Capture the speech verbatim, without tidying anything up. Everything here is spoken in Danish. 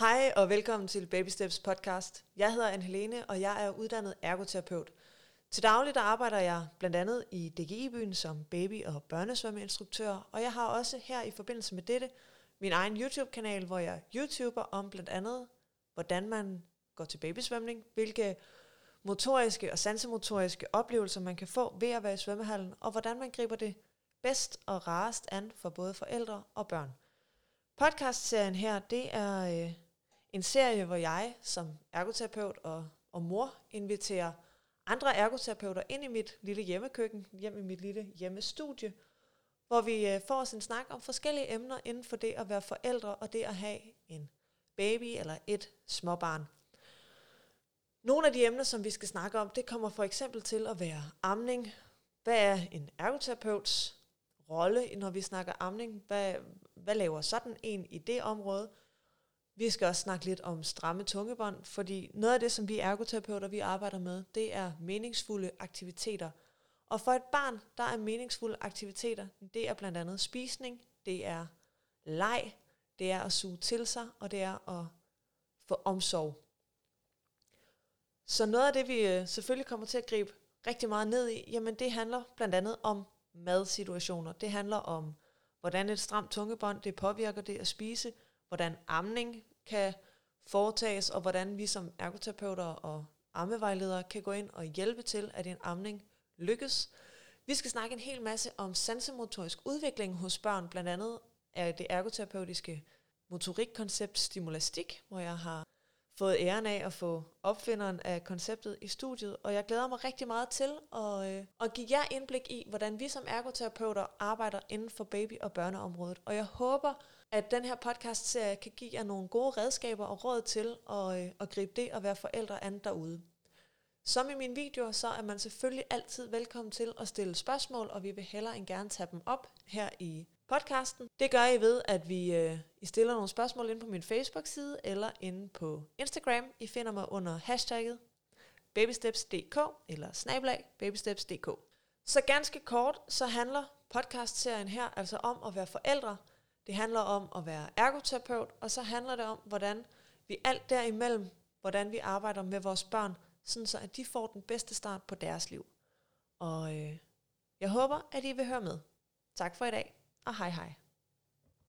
Hej og velkommen til BabySteps podcast. Jeg hedder Anne-Helene, og jeg er uddannet ergoterapeut. Til dagligt arbejder jeg blandt andet i D G I-byen som baby- og børnesvømmeinstruktør, og jeg har også her i forbindelse med dette min egen YouTube-kanal, hvor jeg YouTuber om blandt andet, hvordan man går til babysvømning, hvilke motoriske og sansemotoriske oplevelser man kan få ved at være i svømmehallen, og hvordan man griber det bedst og rarest an for både forældre og børn. Podcastserien her, det er øh, en serie, hvor jeg som ergoterapeut og, og mor inviterer andre ergoterapeuter ind i mit lille hjemmekøkken, hjem i mit lille hjemmestudie, hvor vi øh, får os en snak om forskellige emner inden for det at være forældre og det at have en baby eller et småbarn. Nogle af de emner, som vi skal snakke om, det kommer for eksempel til at være amning. Hvad er en ergoterapeuts rolle, når vi snakker amning? Hvad, hvad laver sådan en i det område? Vi skal også snakke lidt om stramme tungebånd, fordi noget af det, som vi ergoterapeuter vi arbejder med, det er meningsfulde aktiviteter. Og for et barn, der er meningsfulde aktiviteter, det er blandt andet spisning, det er leg, det er at suge til sig, og det er at få omsorg. Så noget af det, vi selvfølgelig kommer til at gribe rigtig meget ned i, jamen det handler blandt andet om madsituationer. Det handler om, hvordan et stramt tungebånd det påvirker det at spise, hvordan amning kan foretages, og hvordan vi som ergoterapeuter og ammevejledere kan gå ind og hjælpe til, at en amning lykkes. Vi skal snakke en hel masse om sansemotorisk udvikling hos børn, blandt andet af det ergoterapeutiske motorikkoncept Stimulastik, hvor jeg har fået æren af at få opfinderen af konceptet i studiet, og jeg glæder mig rigtig meget til at, øh, at give jer indblik i, hvordan vi som ergoterapeuter arbejder inden for baby- og børneområdet. Og jeg håber, at den her podcastserie kan give jer nogle gode redskaber og råd til at, øh, at gribe det og være forældre an derude. Som i mine videoer, så er man selvfølgelig altid velkommen til at stille spørgsmål, og vi vil hellere end gerne tage dem op her i podcasten. Det gør I ved, at vi øh, I stiller nogle spørgsmål inde på min Facebook-side eller inde på Instagram. I finder mig under hashtagget babysteps punktum d k eller snablag babysteps punktum d k. Så ganske kort, så handler podcastserien her altså om at være forældre. Det handler om at være ergoterapeut, og så handler det om, hvordan vi alt derimellem, hvordan vi arbejder med vores børn, sådan så at de får den bedste start på deres liv. Og øh, jeg håber, at I vil høre med. Tak for i dag. Og hej hej.